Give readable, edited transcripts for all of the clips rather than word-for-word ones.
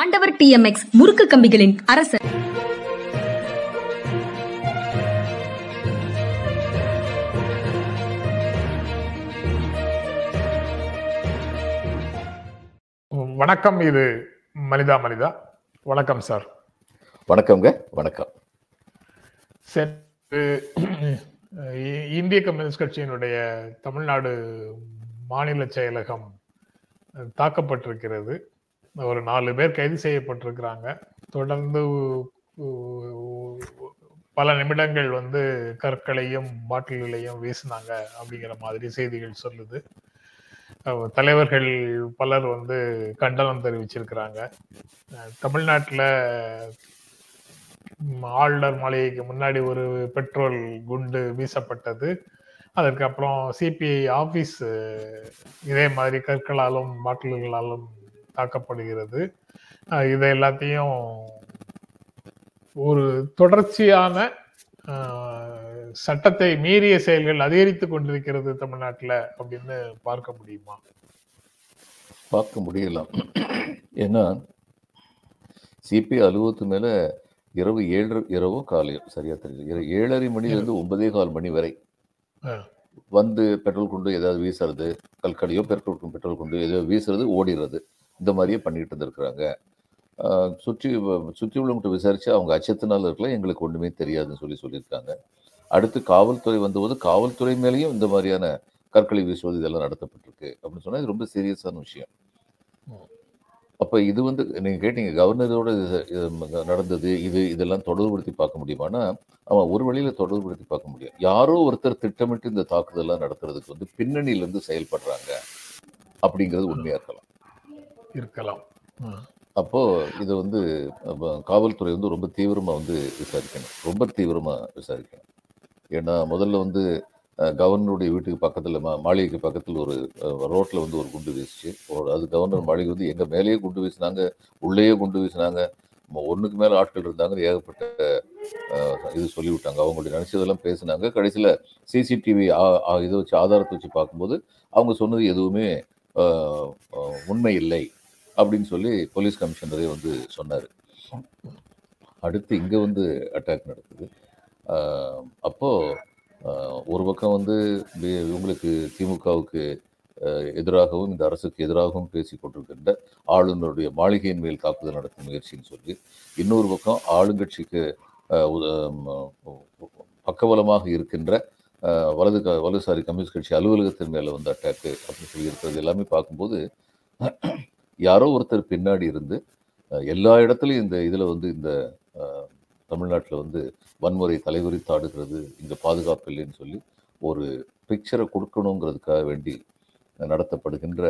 ஆண்டவர் டிஎம்எக்ஸ் முறுக்கு கம்பிகளின் அரசர். வணக்கம், இது மனிதா மனிதா. வணக்கம் சார். வணக்கம்ங்க. வணக்கம் சார். இந்திய கம்யூனிஸ்ட் கட்சியினுடைய தமிழ்நாடு மாநில செயலகம் தாக்கப்பட்டிருக்கிறது. ஒரு 4 பேர் கைது செய்யப்பட்டிருக்கிறாங்க. தொடர்ந்து பல நிமிடங்கள் கற்களையும் பாட்டில்களையும் வீசினாங்க அப்படிங்கிற மாதிரி செய்திகள் சொல்லுது. தலைவர்கள் பலர் கண்டனம் தெரிவிச்சிருக்கிறாங்க. தமிழ்நாட்டில் ஆளுநர் மாளிகைக்கு முன்னாடி ஒரு பெட்ரோல் குண்டு வீசப்பட்டது. அதற்கப்புறம் சிபிஐ ஆஃபீஸ் இதே மாதிரி கற்களாலும் பாட்டில்களாலும் தாக்கப்படுகிறது. இதை எல்லாத்தையும் ஒரு தொடர்ச்சியான சட்டத்தை மீறிய செயல்கள் அதிகரித்து கொண்டிருக்கிறது தமிழ்நாட்டில் அப்படின்னு பார்க்க முடியுமா? பார்க்க முடியலாம். ஏன்னா சிபிஐ அலுவலகத்து மேல இரவு 7:30 காலையில் சரியா தெரியல, 7:30 மணிலேருந்து 9:15 மணி வரை பெட்ரோல் கொண்டு ஏதாவது வீசுறது, கல்கடையோ பெட்ரோல் கொண்டு ஏதோ வீசுறது, ஓடிடுறது, இந்த மாதிரியே பண்ணிட்டு இருந்திருக்கிறாங்க. சுற்றி உள்ளவங்கிட்ட விசாரிச்சு அவங்க அச்சத்தினால இருக்கலாம், எங்களுக்கு ஒன்றுமே தெரியாதுன்னு சொல்லியிருக்காங்க. அடுத்து காவல்துறை வந்தபோது காவல்துறை மேலேயும் இந்த மாதிரியான கற்களை வீசுவது இதெல்லாம் நடத்தப்பட்டிருக்கு அப்படின்னு சொன்னா இது ரொம்ப சீரியஸான விஷயம். அப்போ இது நீங்க கேட்டீங்க கவர்னரோட நடந்தது, இதெல்லாம் தொடர்புபடுத்தி பார்க்க முடியுமானா, அவன் ஒரு வழியில தொடர்புபடுத்தி பார்க்க முடியும். யாரோ ஒருத்தர் திட்டமிட்டு இந்த தாக்குதல்லாம் நடத்துறதுக்கு பின்னணியிலிருந்து செயல்படுறாங்க அப்படிங்கிறது உண்மையா இருக்கலாம். அப்போ இது காவல்துறை ரொம்ப தீவிரமா விசாரிக்கணும், ரொம்ப தீவிரமா விசாரிக்கணும். ஏன்னா முதல்ல கவர்னருடைய வீட்டுக்கு பக்கத்துல, மாளிகைக்கு பக்கத்துல ஒரு ரோட்ல ஒரு குண்டு வீசிச்சு. அது கவர்னர் மாளிகை எங்க மேலேயே குண்டு வீசினாங்க, உள்ளேயே குண்டு வீசினாங்க, 1க்கு மேல ஆட்கள் இருந்தாங்கன்னு ஏகப்பட்ட இது சொல்லிவிட்டாங்க. அவங்களுடைய நினைச்சதெல்லாம் பேசினாங்க. கடைசியில சிசிடிவி இதை வச்சு, ஆதாரத்தை வச்சு பார்க்கும்போது அவங்க சொன்னது எதுவுமே உண்மை இல்லை அப்படின்னு சொல்லி போலீஸ் கமிஷனரே சொன்னார். அடுத்து இங்கே அட்டாக் நடக்குது. அப்போது ஒரு பக்கம் இவங்களுக்கு, திமுகவுக்கு எதிராகவும் இந்த அரசுக்கு எதிராகவும் பேசி கொண்டிருக்கின்ற ஆளுநருடைய மாளிகையின் மேல் தாக்குதல் நடத்தும் முயற்சின்னு சொல்லி, இன்னொரு பக்கம் ஆளுங்கட்சிக்கு பக்கபலமாக இருக்கின்ற வலதுசாரி கம்யூனிஸ்ட் கட்சி அலுவலகத்தின் மேலே அட்டாக்கு அப்படின்னு சொல்லி இருக்கிறது எல்லாமே பார்க்கும்போது யாரோ ஒருத்தர் பின்னாடி இருந்து எல்லா இடத்துலையும் இந்த இதில் இந்த தமிழ்நாட்டில் வன்முறை தலைகுறித்தாடுகிறது, இங்கே பாதுகாப்பு இல்லைன்னு சொல்லி ஒரு பிக்சரை கொடுக்கணுங்கிறதுக்காக வேண்டி நடத்தப்படுகின்ற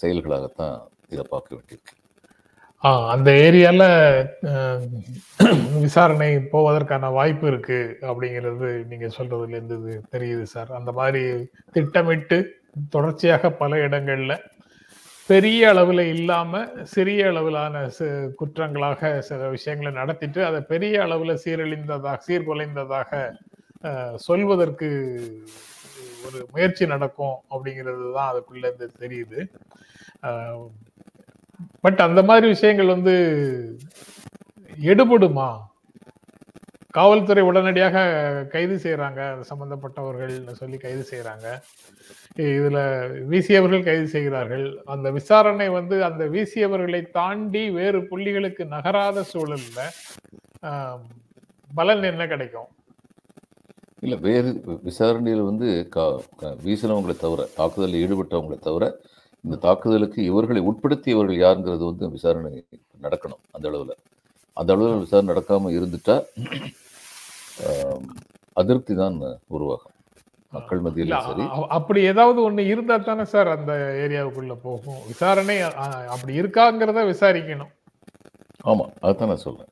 செயல்களாகத்தான் இதை பார்க்க வேண்டியிருக்கு. அந்த ஏரியாவில் விசாரணை போவதற்கான வாய்ப்பு இருக்குது அப்படிங்கிறது நீங்கள் சொல்கிறதுலேருந்து இது தெரியுது சார். அந்த மாதிரி திட்டமிட்டு தொடர்ச்சியாக பல இடங்களில் பெரிய அளவில் இல்லாமல் சிறிய அளவிலான குற்றங்களாக சில விஷயங்களை நடத்திட்டு அதை பெரிய அளவில் சீர்குலைந்ததாக சொல்வதற்கு ஒரு முயற்சி நடக்கும் அப்படிங்கிறது தான் அதுக்குள்ளே தெரியுது. பட் அந்த மாதிரி விஷயங்கள் எடுபடுமா? காவல்துறை உடனடியாக கைது செய்யறாங்க, சம்பந்தப்பட்டவர்கள் சொல்லி கைது செய்யறாங்க, இதுல வீசியவர்கள் கைது செய்கிறார்கள். அந்த விசாரணை அந்த வீசியவர்களை தாண்டி வேறு புள்ளிகளுக்கு நகராத சூழல்ல பலன் என்ன கிடைக்கும்? இல்லை, வேறு விசாரணையில் வீசினவங்களை தவிர, தாக்குதலில் ஈடுபட்டவங்களை தவிர, இந்த தாக்குதலுக்கு இவர்களை உட்படுத்தியவர்கள் யாருங்கிறது விசாரணை நடக்கணும். அந்த அளவில் விசாரணை நடக்காமல் இருந்துட்டா அதிருப்தி தான் உருவாகும் மக்கள் மத்தியில். சரி, அப்படி ஏதாவது ஒண்ணு இருந்தா தானே சார் அந்த ஏரியாவுக்குள்ள போகும். விசாரணை அப்படி இருக்காங்கிறத விசாரிக்கணும். ஆமா, அதுதான் நான் சொல்றேன்.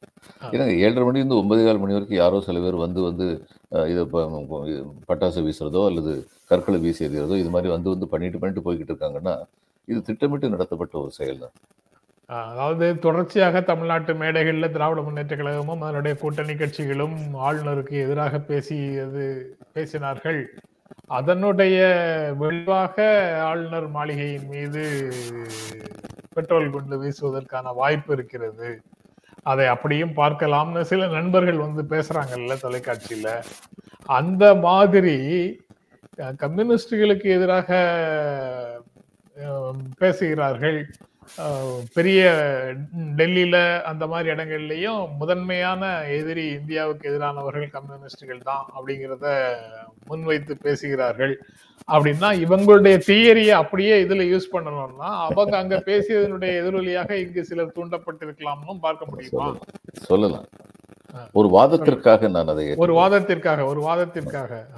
ஏன்னா 7:30 மணிலேருந்து 9:15 மணி வரைக்கும் யாரோ சில பேர் இதை பட்டாசு வீசுறதோ அல்லது கற்களை வீசி எறிகிறதோ இது மாதிரி பண்ணிட்டு போய்கிட்டு இருக்காங்கன்னா இது திட்டமிட்டு நடத்தப்பட்ட ஒரு செயல் தான். அதாவது தொடர்ச்சியாக தமிழ்நாட்டு மேடைகளில் திராவிட முன்னேற்ற கழகமும் அதனுடைய கூட்டணி கட்சிகளும் ஆளுநருக்கு எதிராக பேசினார்கள். அதனுடைய விளைவாக ஆளுநர் மாளிகையின் மீது பெட்ரோல் குண்டு வீசுவதற்கான வாய்ப்பு இருக்கிறது, அதை அப்படியும் பார்க்கலாம்னு சில நண்பர்கள் வந்து பேசுறாங்கல்ல தொலைக்காட்சியில. அந்த மாதிரி கம்யூனிஸ்டுகளுக்கு எதிராக பேசுகிறார்கள். பெரிய டெல்லியில அந்த மாதிரி இடங்கள்லயும் முதன்மையான எதிரி இந்தியாவுக்கு எதிரானவர்கள் கம்யூனிஸ்டுகள் தான் அப்படிங்கிறத முன்வைத்து பேசுகிறார்கள். அப்படின்னா இவங்களுடைய தியரியை அப்படியே இதுல யூஸ் பண்ணணும்னா அவங்க அங்க பேசியதனுடைய எதிரொலியாக இங்கு சிலர் தூண்டப்பட்டிருக்கலாம்னு பார்க்க முடியுமா? சொல்லலாம். ஒரு வாதத்திற்காக நான் அதை ஒரு வாதத்திற்காக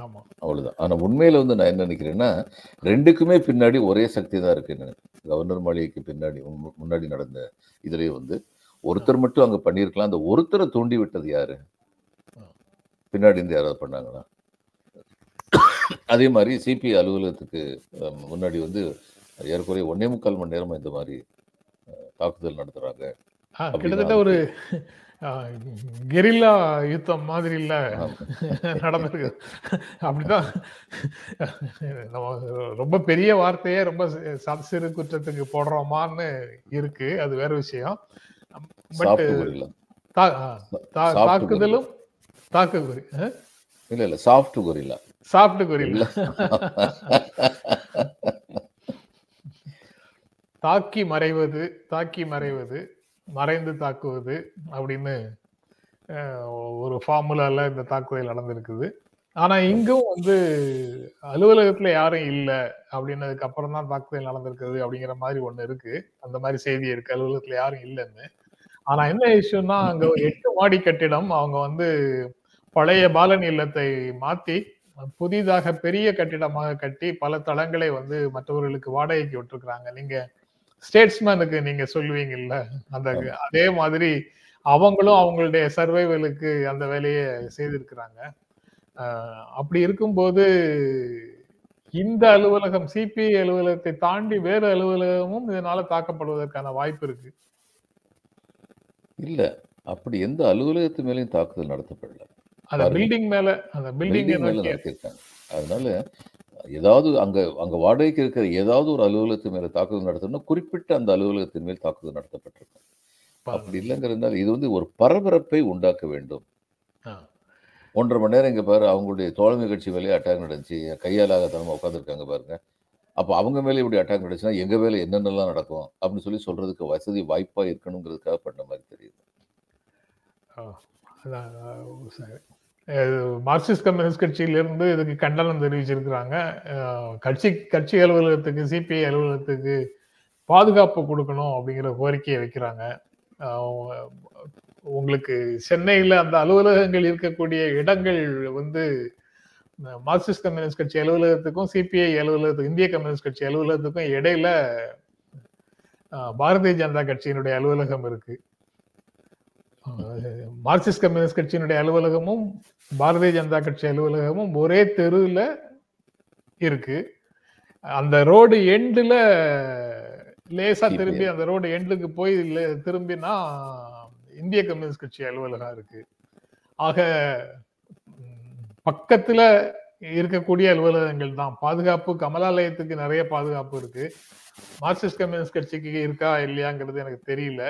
ஆமா, அவ்வளவுதான். ஆனா உண்மையில வந்து நான் என்ன நினைக்கிறேன்னா, ரெண்டுக்குமே பின்னாடி ஒரே சக்தி தான் இருக்குன்னு. கவர்னர் மாளிகைக்கு பின்னாடி முன்னாடி நடந்த இதுலயே வந்து ஒருத்தர் மட்டும் அங்க பண்ணிருக்கலாம். அந்த ஒருத்தரை தூண்டி விட்டது யாரு? பின்னாடி இருந்து யாராவது பண்ணாங்களா? அதே மாதிரி சிபிஐ அலுவலகத்துக்கு முன்னாடி வந்து ஏற்குறைய 1.25 மணி நேரமா இந்த மாதிரி தாக்குதல் நடத்துறாங்க. கிட்டத்தட்ட ஒரு கெரில்லா யுத்தம் மாதிரி இல்ல நடந்திருக்கு. அப்படிதான் ரொம்ப பெரிய வார்த்தையே ரொம்ப சிறு குற்றத்துக்கு போடுறோமான்னு இருக்கு, அது வேற விஷயம். பட் தாக்குதலும் சாஃப்ட் கொரில்லா தாக்கி மறைவது மறைந்து தாக்குவது அப்படின்னு ஒரு ஃபார்முலால இந்த தாக்குதல் நடந்திருக்குது. ஆனா இங்கும் வந்து அலுவலகத்துல யாரும் இல்லை அப்படின்னதுக்கு அப்புறம் தான் தாக்குதல் நடந்திருக்குது அப்படிங்கிற மாதிரி ஒண்ணு இருக்கு. அந்த மாதிரி செய்தி இருக்கு, அலுவலகத்துல யாரும் இல்லைன்னு. ஆனா என்ன இஷ்யூன்னா, அங்க 8 மாடி கட்டிடம் அவங்க வந்து பழைய பாலன் இல்லத்தை மாத்தி புதிதாக பெரிய கட்டிடமாக கட்டி பல தளங்களை வந்து மற்றவர்களுக்கு வாடகைக்கு விட்டுருக்குறாங்க. நீங்க ஸ்டேட்ஸ்மேனுக்கு நீங்க சொல்லுவீங்கல்ல, அந்த அதே மாதிரி அவங்களும் அவங்களுடைய சர்வைவலுக்கு அந்த வேலையை செய்திருக்கிறாங்க. அப்படி இருக்கும்போது இந்த அலுவலகம் சிபிஐ அலுவலகத்தை தாண்டி வேறு அலுவலகமும் இதனால தாக்கப்படுவதற்கான வாய்ப்பு இருக்கு இல்ல? அப்படி எந்த அலுவலகத்து மேலேயும் தாக்குதல் நடத்தப்படல, அந்த பில்டிங் மேல நடத்திருக்காங்க. அதனால ஏதாவது அங்க வாடகைக்கு இருக்கிற ஏதாவது ஒரு அலுவலகத்தின் மேல தாக்குதல் நடத்தணும்னா குறிப்பிட்ட அந்த அலுவலகத்தின் மேல் தாக்குதல் நடத்தப்பட்டிருக்கும். அப்படி இல்லைங்கிறதுனால இது வந்து ஒரு பரபரப்பை உண்டாக்க வேண்டும். 1.5 மணி நேரம் இங்க பாரு, அவங்களுடைய தோழமை கட்சி மேலேயே அட்டாக் நடந்துச்சு, கையாலாகத்தனமா உட்காந்துருக்காங்க பாருங்க. அப்போ அவங்க மேலே இப்படி அட்டாக் நடந்துச்சுன்னா எங்க மேல என்னென்னலாம் நடக்கும் அப்படின்னு சொல்லி சொல்றதுக்கு வசதி வாய்ப்பா இருக்கணுங்கிறதுக்காக பண்ண மாதிரி தெரியுது. மார்க்சிஸ்ட் கம்யூனிஸ்ட் கட்சியிலிருந்து இதுக்கு கண்டனம் தெரிவிச்சிருக்கிறாங்க. கட்சி அலுவலகத்துக்கு சிபிஐ அலுவலகத்துக்கு பாதுகாப்பு கொடுக்கணும் அப்படிங்கிற கோரிக்கையை வைக்கிறாங்க. உங்களுக்கு சென்னையில் அந்த அலுவலகங்கள் இருக்கக்கூடிய இடங்கள் வந்து மார்க்சிஸ்ட் கம்யூனிஸ்ட் கட்சி அலுவலகத்துக்கும் சிபிஐ அலுவலகத்துக்கும் இந்திய கம்யூனிஸ்ட் கட்சி அலுவலகத்துக்கும் இடையில பாரதிய ஜனதா கட்சியினுடைய அலுவலகம் இருக்கு. மார்க்சிஸ்ட் கம்யூனிஸ்ட் கட்சியினுடைய அலுவலகமும் பாரதிய ஜனதா கட்சி அலுவலகமும் ஒரே தெருவில் இருக்கு. அந்த ரோடு எண்டுல லேசா திரும்பி அந்த ரோடு எண்டுக்கு போய் திரும்பினா இந்திய கம்யூனிஸ்ட் கட்சி அலுவலகம் இருக்கு. ஆக பக்கத்துல இருக்கக்கூடிய அலுவலகங்கள் தான். பாதுகாப்பு கமலாலயத்துக்கு நிறைய பாதுகாப்பு இருக்கு. மார்க்சிஸ்ட் கம்யூனிஸ்ட் கட்சிக்கு இருக்கா இல்லையாங்கிறது எனக்கு தெரியல.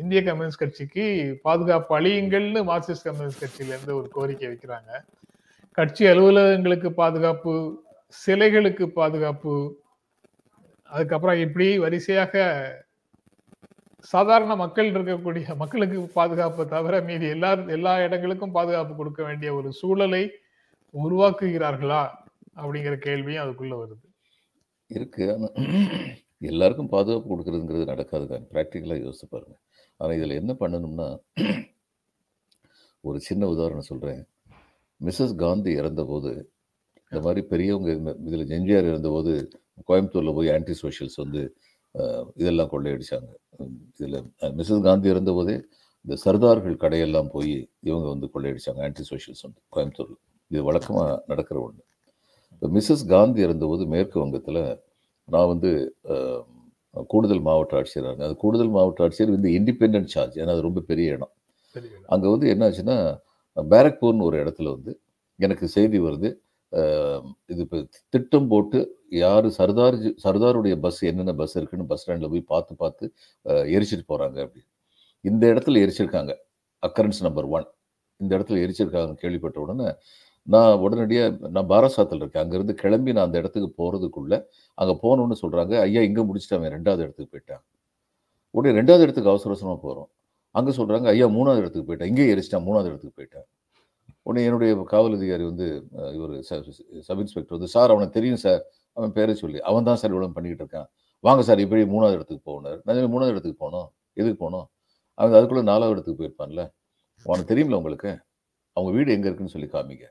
இந்திய கம்யூனிஸ்ட் கட்சிக்கு பாதுகாப்பு அளியுங்கள்னு மார்க்சிஸ்ட் கம்யூனிஸ்ட் கட்சியிலேருந்து ஒரு கோரிக்கை வைக்கிறாங்க. கட்சி அலுவலகங்களுக்கு பாதுகாப்பு, சிலைகளுக்கு பாதுகாப்பு, அதுக்கப்புறம் இப்படி வரிசையாக சாதாரண மக்கள் இருக்கக்கூடிய மக்களுக்கு பாதுகாப்பு தவிர மீதி எல்லா இடங்களுக்கும் பாதுகாப்பு கொடுக்க வேண்டிய ஒரு சூழலை உருவாக்குகிறார்களா அப்படிங்கிற கேள்வியும் அதுக்குள்ள வருது இருக்கு. எல்லாருக்கும் பாதுகாப்பு கொடுக்குறதுங்கிறது நடக்காதுங்க, ப்ராக்டிக்கலாக யோசிச்சு பாருங்கள். ஆனால் இதில் என்ன பண்ணணும்னா, ஒரு சின்ன உதாரணம் சொல்கிறேன். மிஸ்ஸஸ் காந்தி இறந்தபோது இந்த மாதிரி பெரியவங்க இதில் எம்ஜிஆர் இறந்தபோது கோயம்புத்தூரில் போய் ஆன்டி சோஷியல்ஸ் வந்து இதெல்லாம் கொள்ளையடிச்சாங்க. இதில் மிஸ்ஸஸ் காந்தி இறந்தபோதே இந்த சர்தார்கள் கடையெல்லாம் போய் இவங்க வந்து கொள்ளையடிச்சாங்க, ஆன்டி சோஷியல்ஸ் வந்து கோயம்புத்தூரில். இது வழக்கமாக நடக்கிற ஒன்று. இப்போ மிஸ்ஸஸ் காந்தி இறந்தபோது மேற்கு வங்கத்தில் நான் வந்து கூடுதல் மாவட்ட ஆட்சியராக இருந்தேன். அது கூடுதல் மாவட்ட ஆட்சியர் வந்து இண்டிபெண்ட் சார்ஜ், ஏன்னா அது ரொம்ப பெரிய இடம். அங்கே வந்து என்ன ஆச்சுன்னா, பேரக்பூர்னு ஒரு இடத்துல வந்து எனக்கு செய்தி வருது, இது இப்போ திட்டம் போட்டு யார் சர்தாருடைய பஸ் என்னென்ன பஸ் இருக்குன்னு பஸ் ஸ்டாண்டில் போய் பார்த்து பார்த்து எரிச்சிட்டு போகிறாங்க. அப்படின்னு இந்த இடத்துல எரிச்சிருக்காங்க, அக்கரன்ஸ் நம்பர் 1 இந்த இடத்துல எரிச்சிருக்காங்கன்னு கேள்விப்பட்ட உடனே நான் உடனடியாக பாராசாத்தில் இருக்கேன். அங்கேருந்து கிளம்பி நான் அந்த இடத்துக்கு போகிறதுக்குள்ளே அங்கே போகணுன்னு சொல்கிறாங்க. ஐயா இங்கே முடிச்சுட்டாங்க, 2வது இடத்துக்கு போயிட்டான். உடனே 2வது இடத்துக்கு அவசரமாக போகிறோம். அங்கே சொல்கிறாங்க ஐயா 3வது இடத்துக்கு போயிட்டான், இங்கே எரிச்சிட்டான், 3வது இடத்துக்கு போயிட்டான். உடனே என்னுடைய காவல் அதிகாரி இவர் சப் இன்ஸ்பெக்டர் சார் அவனை தெரியும் சார், அவன் பேரை சொல்லி அவன் தான் சார் இவ்வளவு பண்ணிக்கிட்டு இருக்கான், வாங்க சார் இப்படி 3வது இடத்துக்கு போகணும். நான் 3வது இடத்துக்கு போகணும், எதுக்கு போகணும், அவன் அதுக்குள்ளே 4வது இடத்துக்கு போயிருப்பான்ல, அவனை தெரியும்ல உங்களுக்கு, அவங்க வீடு எங்கே இருக்குன்னு சொல்லி காமிங்க.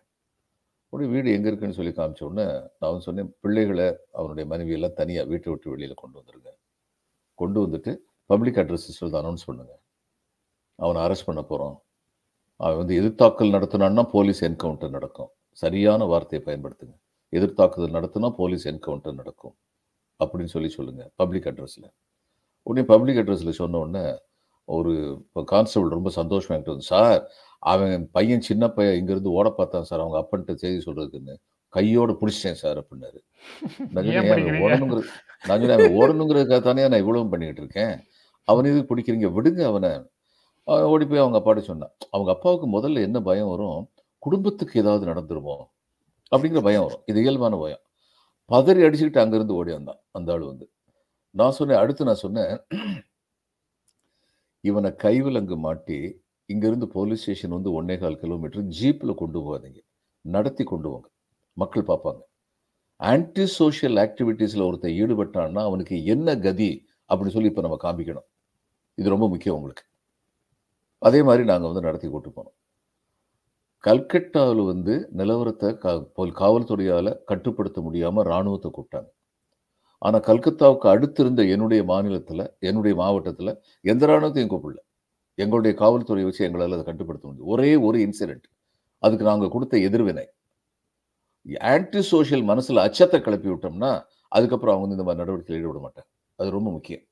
உடனே வீடு எங்கே இருக்குன்னு சொல்லி காமிச்ச உடனே நான் அவன் சொன்னேன் பிள்ளைகளை அவனுடைய மனைவியெல்லாம் தனியாக வீட்டை விட்டு வெளியில் கொண்டு வந்துருங்க, கொண்டு வந்துட்டு பப்ளிக் அட்ரஸ் சிஸ்டத்தில் அனௌன்ஸ் பண்ணுங்க, அவனை அரெஸ்ட் பண்ண போகிறோம், அவன் எதிர்த்தாக்கல் நடத்தினான்னா போலீஸ் என்கவுண்டர் நடக்கும், சரியான வார்த்தையை பயன்படுத்துங்க, எதிர்த்தாக்குதல் நடத்தினா போலீஸ் என்கவுண்டர் நடக்கும் அப்படின்னு சொல்லி சொல்லுங்கள் பப்ளிக் அட்ரஸில். உடனே பப்ளிக் அட்ரஸில் சொன்ன உடனே ஒரு கான்ஸ்டபிள் ரொம்ப சந்தோஷம் என்கிட்ட வந்து சார் அவன் பையன் சின்ன பையன் இங்கேருந்து ஓட பார்த்தான் சார், அவங்க அப்பன்ட்டு செய்தி சொல்கிறதுக்குன்னு கையோடு பிடிச்சிட்டேன் சார் அப்படின்னாரு. நான் ஓடணுங்கிறதுக்காக தானே நான் இவ்வளவு பண்ணிக்கிட்டு இருக்கேன், அவன் இது பிடிக்கிறீங்க விடுங்க அவனை. ஓடி போய் அவங்க அப்பாட்ட சொன்னான். அவங்க அப்பாவுக்கு முதல்ல என்ன பயம் வரும், குடும்பத்துக்கு ஏதாவது நடந்துருமோ அப்படிங்கிற பயம் வரும், இது இயல்பான பயம். பதறி அடிச்சுக்கிட்டு அங்கேருந்து ஓடி வந்தான் அந்த ஆள். நான் சொன்னேன், அடுத்து நான் சொன்னேன் இவனை கைவிலங்கு மாட்டி இங்கேருந்து போலீஸ் ஸ்டேஷன் 1.25 கிலோமீட்டர் ஜீப்பில் கொண்டு போகாதீங்க, நடத்தி கொண்டு போங்க, மக்கள் பார்ப்பாங்க. ஆன்டி சோஷியல் ஆக்டிவிட்டீஸில் ஒருத்தர் ஈடுபட்டான்னா அவனுக்கு என்ன கதி அப்படின்னு சொல்லி இப்போ நம்ம காமிக்கணும், இது ரொம்ப முக்கியம் உங்களுக்கு. அதே மாதிரி நாங்கள் நடத்தி கூட்டு போனோம். கல்கட்டாவில் நிலவரத்தை காவல்துறையால் கட்டுப்படுத்த முடியாமல் இராணுவத்தை கூப்பிட்டாங்க. ஆனால் கல்கத்தாவுக்கு அடுத்திருந்த என்னுடைய மாநிலத்தில் என்னுடைய மாவட்டத்தில் எந்த இராணுவத்தையும் கூப்பிடல, எங்களுடைய காவல்துறையை வச்சு எங்களால் அதை கட்டுப்படுத்த முடியும். ஒரே ஒரு இன்சிடெண்ட், அதுக்கு நாங்கள் கொடுத்த எதிர்வினை. ஆன்டி சோஷியல் மனசில் அச்சத்தை கிளப்பி விட்டோம்னா அதுக்கப்புறம் அவங்க இந்த மாதிரி நடவடிக்கையில் ஈடுபட மாட்டாங்க, அது ரொம்ப முக்கியம்.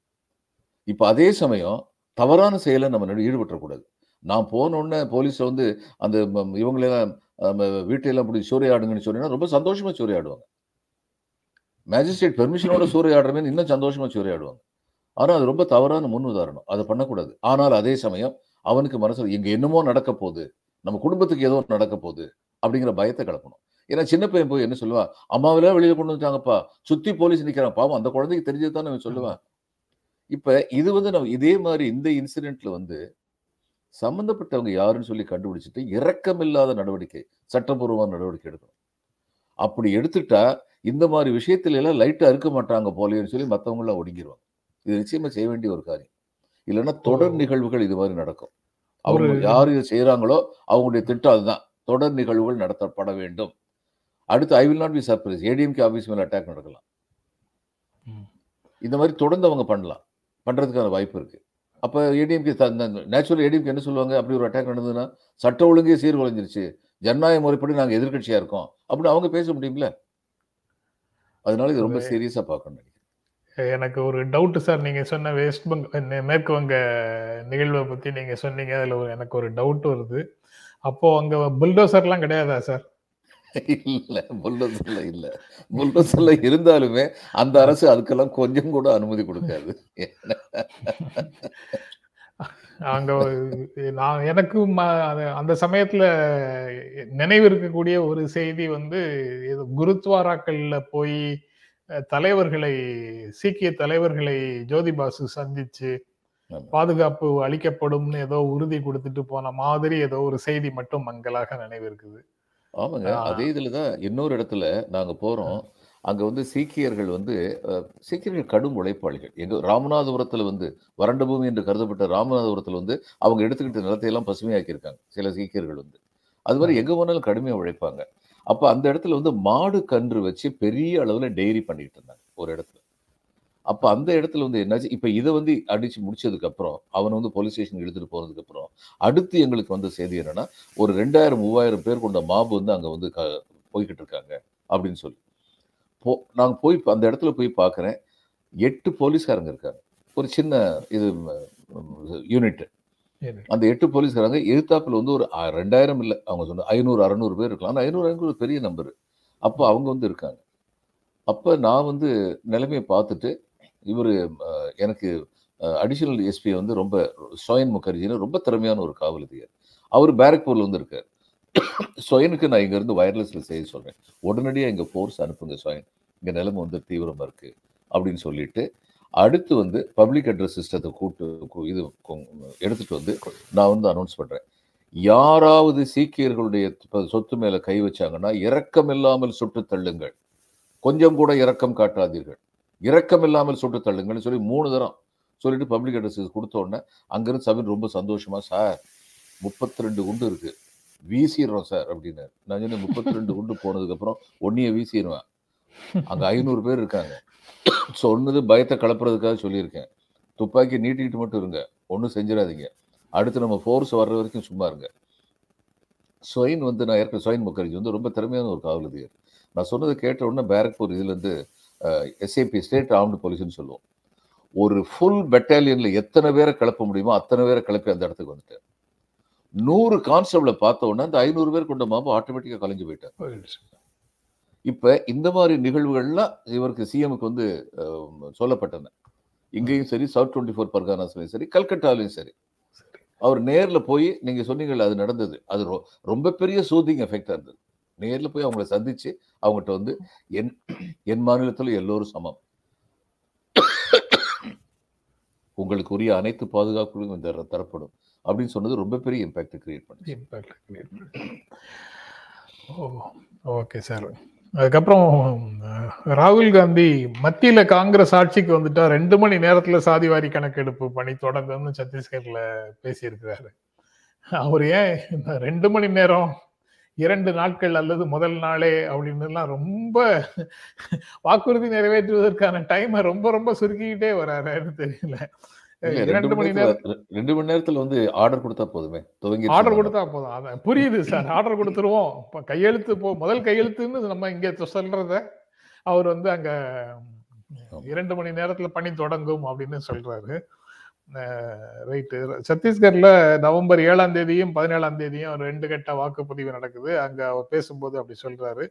இப்போ அதே சமயம் தவறான செயலை நம்ம ஈடுபட்டக்கூடாது. நான் போனோடனே போலீஸில் அந்த இவங்களெல்லாம் வீட்டையெல்லாம் பிடிச்சி சூறையாடுங்கன்னு சொன்னீங்கன்னா ரொம்ப சந்தோஷமாக சூறையாடுவாங்க. மேஜிஸ்ட்ரேட் பெர்மிஷனோட சூறையாடுறமேன்னு இன்னும் சந்தோஷமாக சூறையாடுவாங்க. ஆனால் அது ரொம்ப தவறான முன் உதாரணம், அதை பண்ணக்கூடாது. ஆனால் அதே சமயம் அவனுக்கு மனசில் இங்கே என்னமோ நடக்க போகுது, நம்ம குடும்பத்துக்கு ஏதோ நடக்க போகுது அப்படிங்கிற பயத்தை கிளப்பணும். ஏன்னா சின்ன பையன் போய் என்ன சொல்லுவான், அம்மாவிலாம் வெளியில் கொண்டு வந்துட்டாங்கப்பா, சுற்றி போலீஸ் நிற்கிறான், பாவம் அந்த குழந்தைக்கு தெரிஞ்சது தான் அவன் சொல்லுவான். இப்போ இது நம்ம இதே மாதிரி இந்த இன்சிடெண்ட்டில் சம்மந்தப்பட்டவங்க யாருன்னு சொல்லி கண்டுபிடிச்சிட்டு இரக்கமில்லாத நடவடிக்கை, சட்டப்பூர்வமான நடவடிக்கை எடுக்கணும். அப்படி எடுத்துட்டா இந்த மாதிரி விஷயத்துல எல்லாம் லைட்டாக இருக்க மாட்டாங்க போலேன்னு சொல்லி மற்றவங்களாம் ஒடுங்கிடுவாங்க. இது நிச்சயமாக செய்ய வேண்டிய ஒரு காரியம். இல்லைன்னா தொடர் நிகழ்வுகள் இது மாதிரி நடக்கும். அவங்க யார் இதை செய்கிறாங்களோ அவங்களுடைய திட்டம் அதுதான், தொடர் நிகழ்வுகள் நடத்தப்பட வேண்டும். அடுத்து I will not be surprise, ADMK office மேலே அட்டாக் நடக்கலாம், இந்த மாதிரி தொடர்ந்து அவங்க பண்ணுறதுக்கான வாய்ப்பு இருக்குது. அப்போ ஏடிஎம்கே நேச்சுரல் ஏடிஎம்கே என்ன சொல்லுவாங்க, அப்படி ஒரு அட்டாக் நடந்ததுன்னா சட்ட ஒழுங்கே சீர்குலைஞ்சிருச்சு, ஜனநாயக முறைப்படி நாங்கள் எதிர்கட்சியாக இருக்கோம் அப்படின்னு அவங்க பேச முடியும்ல. அதனால இது ரொம்ப சீரியஸாக பார்க்கணும். எனக்கு ஒரு டவுட்டு சார், நீங்கள் சொன்ன மேற்கு வங்க நிகழ்வை பற்றி நீங்கள் சொன்னீங்க, அதில் எனக்கு ஒரு டவுட் வருது. அப்போது அங்கே புல்டோசர்லாம் கிடையாதா சார்? இல்லை, புல்டோசர்ல இல்லை, புல்டோசர்ல இருந்தாலுமே அந்த அரசு அதுக்கெல்லாம் கொஞ்சம் கூட அனுமதி கொடுக்காது. அங்க நான் எனக்கு அந்த சமயத்துல நினைவு இருக்கக்கூடிய ஒரு செய்தி குருத்வாராக்கள்ல போய் தலைவர்களை, சீக்கிய தலைவர்களை ஜோதிபாசு சந்திச்சு பாதுகாப்பு அளிக்கப்படும் ஏதோ உறுதி கொடுத்துட்டு போன மாதிரி ஏதோ ஒரு செய்தி மட்டும் மங்களாக நினைவு இருக்குது. ஆமாங்க, அதே இதில் தான் இன்னொரு இடத்துல நாங்கள் போகிறோம். அங்கே சீக்கியர்கள் சீக்கியர்கள் கடும் உழைப்பாளிகள். எங்கள் ராமநாதபுரத்தில் வறண்ட பூமி என்று கருதப்பட்ட ராமநாதபுரத்தில் அவங்க எடுத்துக்கிட்ட நிலத்தையெல்லாம் பசுமையாக்கியிருக்காங்க சில சீக்கியர்கள். அது மாதிரி எங்கே போனாலும் கடுமையாக உழைப்பாங்க. அப்போ அந்த இடத்துல மாடு கன்று வச்சு பெரிய அளவில் டெய்ரி பண்ணிட்டு இருந்தாங்க ஒரு இடத்துல. அப்போ அந்த இடத்துல என்னாச்சு, இப்போ இதை அடித்து முடிச்சதுக்கப்புறம் அவனை போலீஸ் ஸ்டேஷனுக்கு எடுத்துகிட்டு போகிறதுக்கப்புறம் அடுத்து எங்களுக்கு செய்தி என்னென்னா, ஒரு 2000-3000 பேர் கொண்ட மாபு அங்கே போய்கிட்டு இருக்காங்க அப்படின்னு சொல்லி நாங்கள் போய் அந்த இடத்துல போய் பார்க்குறேன். 8 போலீஸ்காரங்க இருக்காங்க, ஒரு சின்ன யூனிட்டு. அந்த 8 போலீஸ்காரங்க எதிர்த்தாப்பில் ஒரு 2000 இல்லை, அவங்க சொன்ன 500-600 பேர் இருக்கலாம். ஆனால் 500 பெரிய நம்பரு. அப்போ அவங்க இருக்காங்க. அப்போ நான் நிலைமையை பார்த்துட்டு இவர் எனக்கு அடிஷனல் எஸ்பி ரொம்ப சோயன் முகர்ஜின்னு ரொம்ப திறமையான ஒரு காவல் அதிகாரி, அவர் பேரக்பூரில் இருக்கார். சோயனுக்கு நான் இங்கேருந்து வயர்லெஸில் செய்ய சொல்கிறேன், உடனடியாக எங்கள் ஃபோர்ஸ் அனுப்புங்க சோயன், இங்கே நிலைமை தீவிரமாக இருக்குது அப்படின்னு சொல்லிட்டு அடுத்து பப்ளிக் அட்ரஸ் சிஸ்டத்தை இது எடுத்துகிட்டு நான் அனௌன்ஸ் பண்ணுறேன், யாராவது சீக்கியர்களுடைய சொத்து மேலே கை வச்சாங்கன்னா இரக்கம் இல்லாமல் சுட்டு தள்ளுங்கள், கொஞ்சம் கூட இரக்கம் காட்டாதீர்கள், இரக்கம் இல்லாமல் சுட்டு தள்ளுங்கள்னு சொல்லி 3 தரம் சொல்லிட்டு பப்ளிக் அட்ரஸ் கொடுத்தோடனே அங்கேருந்து சபின் ரொம்ப சந்தோஷமாக, சார் 32 குண்டு இருக்குது வீசிடுறோம் சார் அப்படின்னாரு. நான் சொன்னேன் 32 குண்டு போனதுக்கப்புறம் ஒன்றைய வீசிடுவேன், அங்கே 500 பேர் இருக்காங்க, சொன்னது பயத்தை கலப்புறதுக்காக சொல்லியிருக்கேன், துப்பாக்கி நீட்டிக்கிட்டு மட்டும் இருங்க, ஒன்றும் செஞ்சிடாதீங்க, அடுத்து நம்ம ஃபோர்ஸ் வர்ற வரைக்கும் சும்மா இருங்க. சோயின் நான் ஏற்கனவே சோயன் முகர்ஜி ரொம்ப திறமையான ஒரு காவல் அதிகாரி, நான் சொன்னது கேட்ட உடனே பேரக்பூர் இதுலேருந்து எஸ்ஏபி ஸ்டேட் ஆர்ம்டு போலீஸ்னு சொல்லுவோம், ஒரு ஃபுல் பெட்டாலியனில் எத்தனை பேரை கிளப்ப முடியுமோ அத்தனை பேரை கிளப்பி அந்த இடத்துக்கு வந்துட்டேன். 100 கான்ஸ்டபிளை பார்த்த உடனே அந்த 500 பேர் கொண்ட மாபு ஆட்டோமேட்டிக்காக கலைஞ்சு போயிட்டேன். இப்போ இந்த மாதிரி நிகழ்வுகள்லாம் இவருக்கு சிஎமுக்கு சொல்லப்பட்டன. இங்கேயும் சரி, சவுத் 24 பர்கானாஸ்லையும் சரி, கல்கட்டாலையும் சரி, அவர் நேரில் போய் நீங்கள் சொன்னீங்களே அது நடந்தது, அது ரொம்ப பெரிய சூதிங் எஃபெக்டாக இருந்தது. நேரில் போய் அவங்கள சந்தித்து அவங்ககிட்ட என் மாநிலத்தில் எல்லோரும் சமம், உங்களுக்கு உரிய அனைத்து பாதுகாப்புகளும் தரப்படும் அப்படின்னு சொன்னது ரொம்ப பெரிய இம்பேக்ட் கிரியேட் பண்ணுது. ஓகே சார், அதுக்கப்புறம் ராகுல் காந்தி மத்தியில் காங்கிரஸ் ஆட்சிக்கு வந்துட்டா 2 மணி நேரத்தில் சாதிவாரி கணக்கெடுப்பு பணி தொடங்கும்னு சத்தீஸ்கரில் பேசியிருக்கிறாரு. அவர் ஏன் இந்த 2 மணி நேரம் 2 நாட்கள் அல்லது முதல் நாளே அப்படின்னுலாம் ரொம்ப வாக்குறுதி நிறைவேற்றுவதற்கான டைமை ரொம்ப சுருக்கிக்கிட்டே வராருன்னு தெரியல. 2 மணி நேரத்துல ஆர்டர் கொடுத்தா போதுமே, ஆர்டர் கொடுத்தா போதும். அதான் புரியுது சார், ஆர்டர் கொடுத்துருவோம், இப்போ கையெழுத்து முதல் கையெழுத்துன்னு நம்ம இங்கே சொல்றத அவர் அங்க 2 மணி நேரத்துல பணி தொடங்கும் அப்படின்னு சொல்றாரு. ரைட்டு, சத்தீஸ்கர்ல நவம்பர் 7ஆம் தேதியும் 17ஆம் தேதியும் 2 கட்ட வாக்குப்பதிவு நடக்குது. அங்க அவர் பேசும்போது அப்படி சொல்றாரு,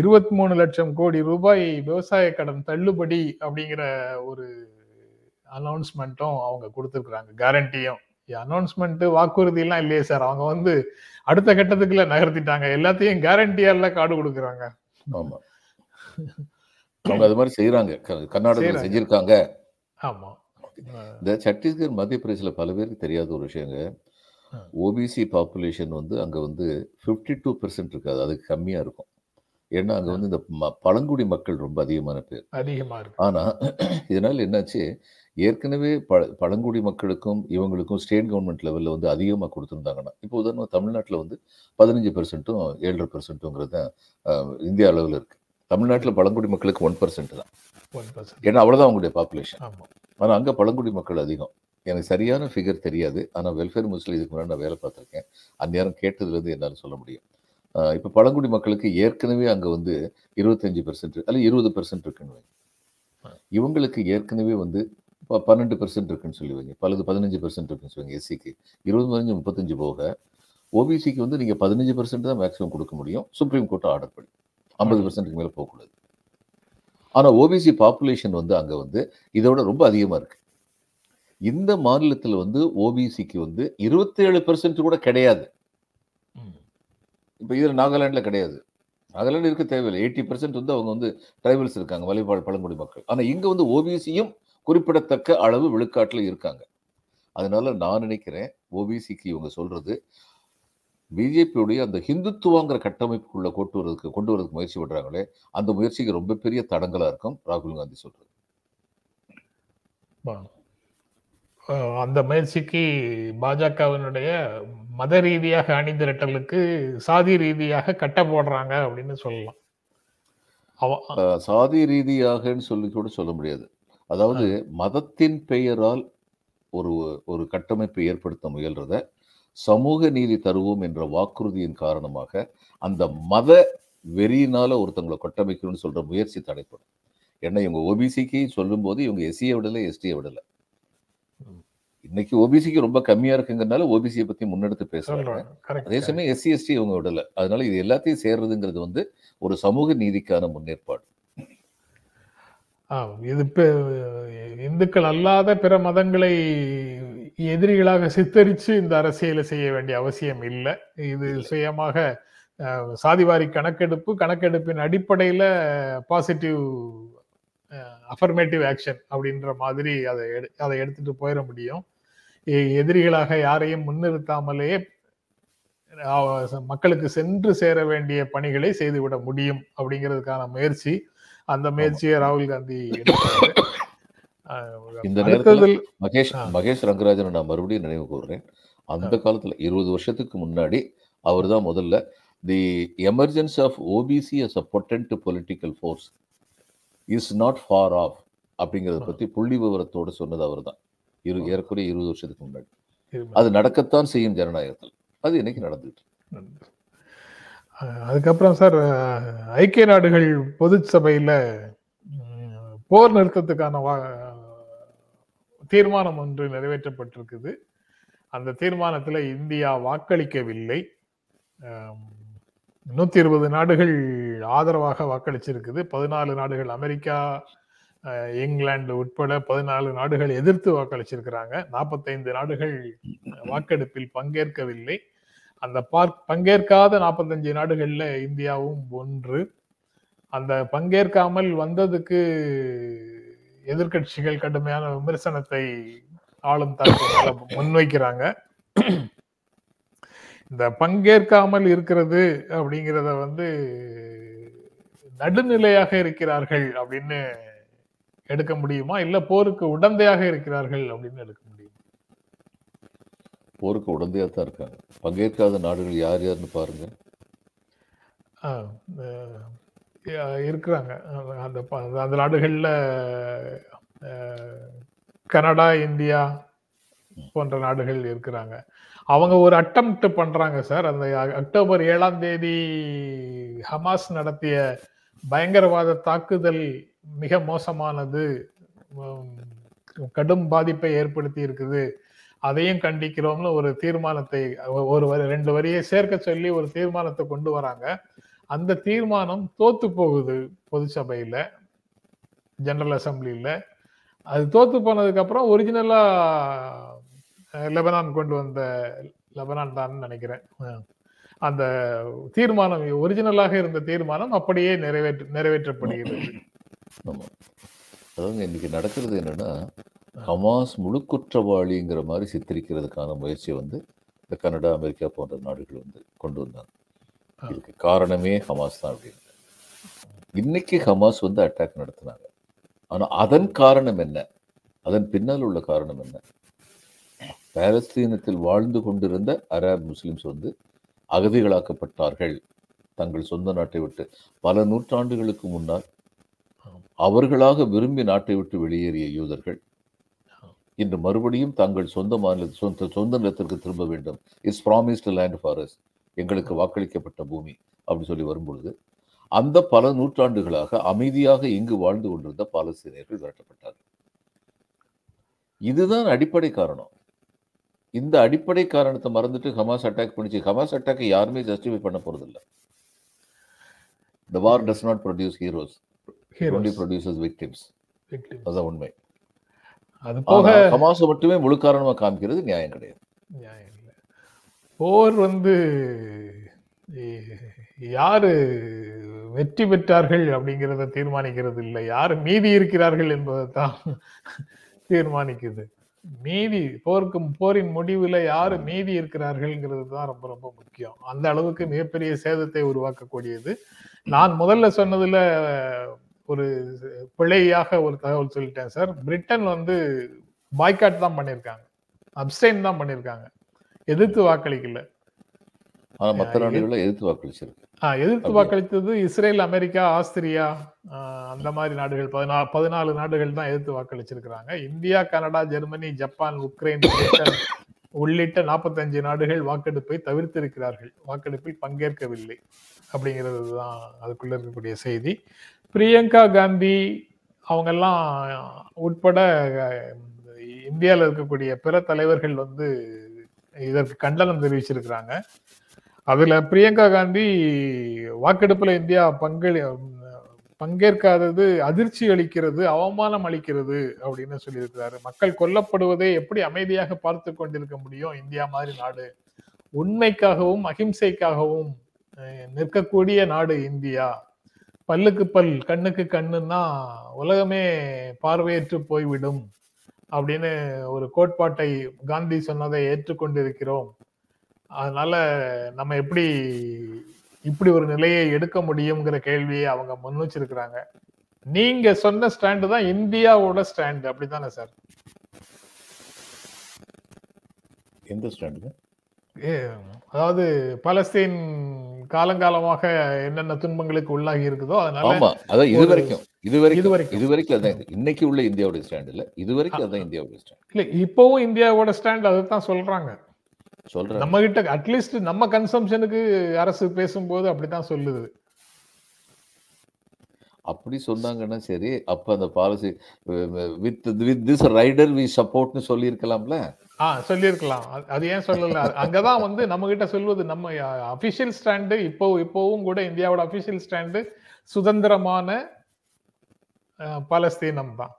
23 லட்சம் கோடி ரூபாய் விவசாய கடன் தள்ளுபடி அப்படிங்கிற ஒரு அனௌன்ஸ்மெண்ட்டும் அவங்க கொடுத்துருக்குறாங்க, கேரண்டியும். அனௌன்ஸ்மெண்ட்டு வாக்குறுதியெல்லாம் இல்லையே சார், அவங்க அடுத்த கட்டத்துக்குள்ள நகர்த்திட்டாங்க, எல்லாத்தையும் கேரண்டியெல்லாம் காடு கொடுக்குறாங்க. ஆமாம், அவங்க அது மாதிரி செய்கிறாங்க, கர்நாடகாவில் செஞ்சுருக்காங்க. ஆமாம், இந்த சத்தீஸ்கர் மத்திய பிரதேசில் பல பேருக்கு தெரியாத ஒரு விஷயங்க, ஓபிசி பாப்புலேஷன் அங்கே 52% இருக்காது, அதுக்கு கம்மியாக இருக்கும். ஏன்னா அங்கே இந்த பழங்குடி மக்கள் ரொம்ப அதிகமான பேர், அதிகமாக இருக்கு. ஆனால் இதனால் என்னாச்சு, ஏற்கனவே பழங்குடி மக்களுக்கும் இவங்களுக்கும் ஸ்டேட் கவர்மெண்ட் லெவலில் அதிகமாக கொடுத்துருந்தாங்கன்னா, இப்போ உதாரணமாக தமிழ்நாட்டில் 15% 7.5% இந்தியா அளவில் இருக்குது. தமிழ்நாட்டில் பழங்குடி மக்களுக்கு 1% தான், ஏன்னா அவ்வளோதான் அவங்களுடைய பாப்புலேஷன். ஆனால் அங்கே பழங்குடி மக்கள் அதிகம். எனக்கு சரியான ஃபிகர் தெரியாது, ஆனால் வெல்ஃபேர் மினிஸ்டர் இதுக்கு முன்னாடி நான் வேலை பார்த்துருக்கேன், அந்த நேரம் கேட்டதுலேருந்து என்னால் சொல்ல முடியும். இப்போ பழங்குடி மக்களுக்கு ஏற்கனவே அங்கே 25% அல்லது 20% இருக்குன்னு வைங்க, இவங்களுக்கு ஏற்கனவே 12% இருக்குன்னு சொல்லி வைங்க, பலது 15% இருக்குன்னு சொல்லுவாங்க. எஸ்சிக்கு 25 35 போக ஓபிசிக்கு நீங்கள் 15% தான் மேக்ஸிமம் கொடுக்க முடியும், சுப்ரீம் கோர்ட்டு ஆர்டர் படி 50%க்கு மேலே போகக்கூடாது. ஆனால் ஓபிசி பாப்புலேஷன் அங்கே இதோட ரொம்ப அதிகமாக இருக்குது. இந்த மாநிலத்தில் ஓபிசிக்கு 27% கூட கிடையாது. இப்போ இதில் நாகாலாண்டில் கிடையாது, நாகாலாண்டு இருக்க தேவையில்லை, 80% அவங்க ட்ரைபல்ஸ் இருக்காங்க, மலைவாழ் பழங்குடி மக்கள். ஆனால் இங்கே ஓபிசியும் குறிப்பிடத்தக்க அளவு விழுக்காட்டில் இருக்காங்க. அதனால நான் நினைக்கிறேன் ஓபிசிக்கு இவங்க சொல்றது பிஜேபியுடைய அந்த ஹிந்துத்துவாங்கிற கட்டமைப்புக்குள்ளே கொண்டு வரதுக்கு முயற்சி பண்ணுறாங்களே, அந்த முயற்சிக்கு ரொம்ப பெரிய தடங்களாக இருக்கும் ராகுல் காந்தி சொல்றது. அந்த முயற்சிக்கு பாஜகவினுடைய மத ரீதியாக அணிதிரட்டலுக்கு சாதி ரீதியாக கட்ட போடுறாங்க அப்படின்னு சொல்லலாம். சாதி ரீதியாகன்னு சொல்லி கூட சொல்ல முடியாது, அதாவது மதத்தின் பெயரால் ஒரு ஒரு கட்டமைப்பை ஏற்படுத்த முயல்றத சமூக நீதி தருவோம் என்ற வாக்குறுதியின் காரணமாக அந்த மத வெறியினால ஒருத்தங்களை கட்டமைக்கணும்னு சொல்ற முயற்சி தடைப்படும். ஏன்னா இவங்க ஓபிசிக்கு சொல்லும் போது இவங்க எஸ்சியை விடலை, எஸ்டியை விடலை, இன்னைக்கு ஓபிசிக்கு ரொம்ப கம்மியா இருக்குங்கிறதுனால ஓபிசியை பத்தி முன்னெடுத்து பேசுறாங்க. அதே சமயம் எஸ்சி எஸ்டி இவங்க விடல. அதனால இது எல்லாத்தையும் சேர்றதுங்கிறது வந்து ஒரு சமூக நீதிக்கான முன்னேற்பாடு. இது இந்துக்கள் அல்லாத பிற மதங்களை எதிரிகளாக சித்தரித்து இந்த அரசியலை செய்ய வேண்டிய அவசியம் இல்லை. இது சுயமாக சாதிவாரி கணக்கெடுப்பின் அடிப்படையில் பாசிட்டிவ் அஃபர்மேட்டிவ் ஆக்ஷன் அப்படின்ற மாதிரி அதை எடுத்துட்டு போயிட முடியும். எதிரிகளாக யாரையும் முன்னிறுத்தாமலேயே மக்களுக்கு சென்று சேர வேண்டிய பணிகளை செய்துவிட முடியும் அப்படிங்கிறதுக்கான முயற்சி, அந்த முயற்சியை ராகுல் காந்தி இந்த நேரத்தில் மகேஷ் ரங்கராஜன் நான் மறுபடியும் நினைவு கூறுறேன். அந்த காலத்துல 20 வருஷத்துக்கு முன்னாடி அவர் தான் முதல்ல the emergence of OBC as a potent political force is not far off அப்படிங்கறத பத்தி புள்ளி விவரத்தோடு சொன்னது அவர் தான். ஏறக்குறைய 20 வருஷத்துக்கு முன்னாடி. அது நடக்கத்தான் செய்யும் ஜனநாயகத்தில். அது இன்னைக்கு நடந்துட்டு. அதுக்கப்புறம் சார், ஐக்கிய நாடுகள் பொது சபையில போர் நிறுத்தத்துக்கான தீர்மானம் ஒன்று நிறைவேற்றப்பட்டிருக்குது. அந்த தீர்மானத்துல இந்தியா வாக்களிக்கவில்லை. 120 நாடுகள் ஆதரவாக வாக்களிச்சிருக்குது. 14 நாடுகள் அமெரிக்கா, இங்கிலாந்து உட்பட 14 நாடுகள் எதிர்த்து வாக்களிச்சிருக்கிறாங்க. 45 நாடுகள் வாக்கெடுப்பில் பங்கேற்கவில்லை. அந்த பங்கேற்காத 45 நாடுகள்ல இந்தியாவும் ஒன்று. அந்த பங்கேற்காமல் வந்ததுக்கு எதிர்கட்சிகள் கடுமையான விமர்சனத்தை ஆளும் தரப்பு முன்வைக்கிறாங்க. இந்த பங்கேற்காமல் இருக்கிறது அப்படிங்கிறத வந்து நடுநிலையாக இருக்கிறார்கள் அப்படின்னு எடுக்க முடியுமா, இல்ல போருக்கு உடந்தையாக இருக்கிறார்கள் அப்படின்னு எடுக்க முடியுமா? போருக்கு உடந்தையாக தான் இருக்காங்க. பங்கேற்காத நாடுகள் யார் யாருன்னு பாருங்க இருக்கிறாங்க. அந்த நாடுகள்ல கனடா, இந்தியா போன்ற நாடுகள் இருக்கிறாங்க. அவங்க ஒரு அட்டம்ப்ட் பண்றாங்க சார். அந்த அக்டோபர் 7ஆம் தேதி ஹமாஸ் நடத்திய பயங்கரவாத தாக்குதல் மிக மோசமானது, கடும் பாதிப்பை ஏற்படுத்தி இருக்குது, அதையும் கண்டிக்கிறோம்னு ஒரு தீர்மானத்தை ரெண்டு வரியை சேர்க்க சொல்லி ஒரு தீர்மானத்தை கொண்டு வராங்க. அந்த தீர்மானம் தோத்து போகுது பொது சபையில, ஜெனரல் அசம்பிளியில. அது தோத்து போனதுக்கு அப்புறம் ஒரிஜினலா லெபனான் கொண்டு வந்த, லெபனான் தான் நினைக்கிறேன், அந்த தீர்மானம் ஒரிஜினலாக இருந்த தீர்மானம் அப்படியே நிறைவேற்றப்படுகிறது. அதாவது இன்னைக்கு நடக்கிறது என்னன்னா, ஹமாஸ் முழு குற்றவாளிங்கிற மாதிரி சித்தரிக்கிறதுக்கான முயற்சியை வந்து இந்த கனடா, அமெரிக்கா போன்ற நாடுகள் வந்து கொண்டு வந்தாங்க. இதுக்கு காரணமே ஹமாஸ் தான் அப்படின்னு இன்னைக்கு ஹமாஸ் வந்து அட்டாக் நடத்தினாங்க. ஆனா அதன் காரணம் என்ன, அதன் பின்னால் உள்ள காரணம் என்ன? பாலஸ்தீனத்தில் வாழ்ந்து கொண்டிருந்த அரபு முஸ்லிம்ஸ் வந்து அகதிகளாக்கப்பட்டார்கள். தங்கள் சொந்த நாட்டை விட்டு பல நூற்றாண்டுகளுக்கு முன்னால் அவர்களாக விரும்பி நாட்டை விட்டு வெளியேறிய யூதர்கள் இன்று மறுபடியும் தங்கள் சொந்த சொந்த நிலத்திற்கு திரும்ப வேண்டும். இட்ஸ் ப்ராமிஸ்ட் லேண்ட் ஃபாரஸ்ட், எங்களுக்கு வாக்களிக்கப்பட்ட பூமி அப்படின்னு சொல்லி வரும்பொழுது அந்த பல நூற்றாண்டுகளாக அமைதியாக இங்கு வாழ்ந்து கொண்டிருந்த பாலஸ்தீனியர்கள் விரட்டப்பட்டார்கள். இதுதான் அடிப்படை காரணம். இந்த அடிப்படை காரணத்தை மறந்துட்டு ஹமாஸ் அட்டாக் பண்ணிச்சு. ஹமாஸ் அட்டாக்கை யாருமே ஜஸ்டிஃபை பண்ண போறதில்லை. The war does not produce heroes. It only produces victims. அதான் உண்மை. அது போக ஹமாஸ் மட்டுமே முழு காரணமா காமிக்கிறது நியாயம் கிடையாது. போர் வந்து யாரு வெற்றி பெற்றார்கள் அப்படிங்கிறத தீர்மானிக்கிறது இல்லை, யாரு மீதி இருக்கிறார்கள் என்பதைத்தான் தீர்மானிக்குது. போரின் முடிவுல யாரு மீதி இருக்கிறார்கள்ங்கிறது தான் ரொம்ப ரொம்ப முக்கியம். அந்த அளவுக்கு மிகப்பெரிய சேதத்தை உருவாக்கக்கூடியது. நான் முதல்ல சொன்னதுல ஒரு பிழையாக ஒரு தகவல் சொல்லிட்டேன் சார். பிரிட்டன் வந்து பாய்காட் தான் பண்ணியிருக்காங்க, அப்ஸ்டைன் தான் பண்ணியிருக்காங்க, எதிர்த்து வாக்களிக்கல. எதிர்த்து வாக்களித்தது இஸ்ரேல், அமெரிக்கா, ஆஸ்திரியா, அந்த மாதிரி நாடுகள் 14 நாடுகள் தான் எதிர்த்து வாக்களிச்சிருக்கிறாங்க. India, Canada, Germany, Japan, Ukraine உள்ளிட்ட 45 நாடுகள் வாக்கெடுப்பை தவிர்த்திருக்கிறார்கள், வாக்கெடுப்பில் பங்கேற்கவில்லை அப்படிங்கிறது தான் அதுக்குள்ள இருக்கக்கூடிய செய்தி. பிரியங்கா காந்தி அவங்கெல்லாம் உட்பட இந்தியாவில் இருக்கக்கூடிய பிற தலைவர்கள் வந்து இதற்கு கண்டனம் தெரிவிச்சிருக்கிறாங்க. அதுல பிரியங்கா காந்தி வாக்கெடுப்புல இந்தியா பங்கேற்காதது அதிர்ச்சி அளிக்கிறது, அவமானம் அளிக்கிறது அப்படின்னு சொல்லியிருக்கிறாரு. மக்கள் கொல்லப்படுவதை எப்படி அமைதியாக பார்த்து கொண்டிருக்க முடியும்? இந்தியா மாதிரி நாடு உண்மைக்காகவும் அகிம்சைக்காகவும் நிற்கக்கூடிய நாடு இந்தியா. பல்லுக்கு பல் கண்ணுக்கு கண்ணுன்னா உலகமே பார்வையற்று போய்விடும் அப்படின்னு ஒரு கோட்பாட்டை காந்தி சொன்னதை ஏற்றுக்கொண்டிருக்கிறோம். அதனால நம்ம எப்படி இப்படி ஒரு நிலையை எடுக்க முடியுங்கிற கேள்வியை அவங்க முன் வச்சிருக்கிறாங்க. நீங்க சொன்ன ஸ்டாண்டு தான் இந்தியாவோட ஸ்டாண்டு, அப்படித்தானே சார்? எந்த ஸ்டாண்டு? அதாவது பாலஸ்தீன் காலங்காலமாக என்னென்ன துன்பங்களுக்கு உள்ளாகி இருக்குதோ அதனால இதுவரைக்கும் இன்னைக்கு உள்ள இந்தியாவோட ஸ்டாண்ட் இல்ல, இதுவரைக்கும் அதான் இந்தியாவோட ஸ்டாண்ட் இல்ல. இப்பவும் இந்தியாவோட ஸ்டாண்ட் அதுதான் சொல்றாங்க. நம்ம கிட்ட அட்லீஸ்ட் நம்ம கன்சம்ஷனுக்கு அரசு பேசும்போது அப்படித்தான் சொல்லுது. அப்படி சொன்னாங்கன்னா சரி, அப்ப அந்த policy with this rider we சப்போர்ட்னு சொல்லி இருக்கலாம்ல. சொல்லி இருக்கலாம். அது ஏன் சொல்லல? அங்கதான் வந்து நம்ம கிட்ட சொல்லுவது நம்ம அபிஷியல் ஸ்டாண்டு. இப்போவும் கூட இந்தியாவோட அபிஷியல் ஸ்டாண்டு சுதந்திரமான பாலஸ்தீனம் தான்.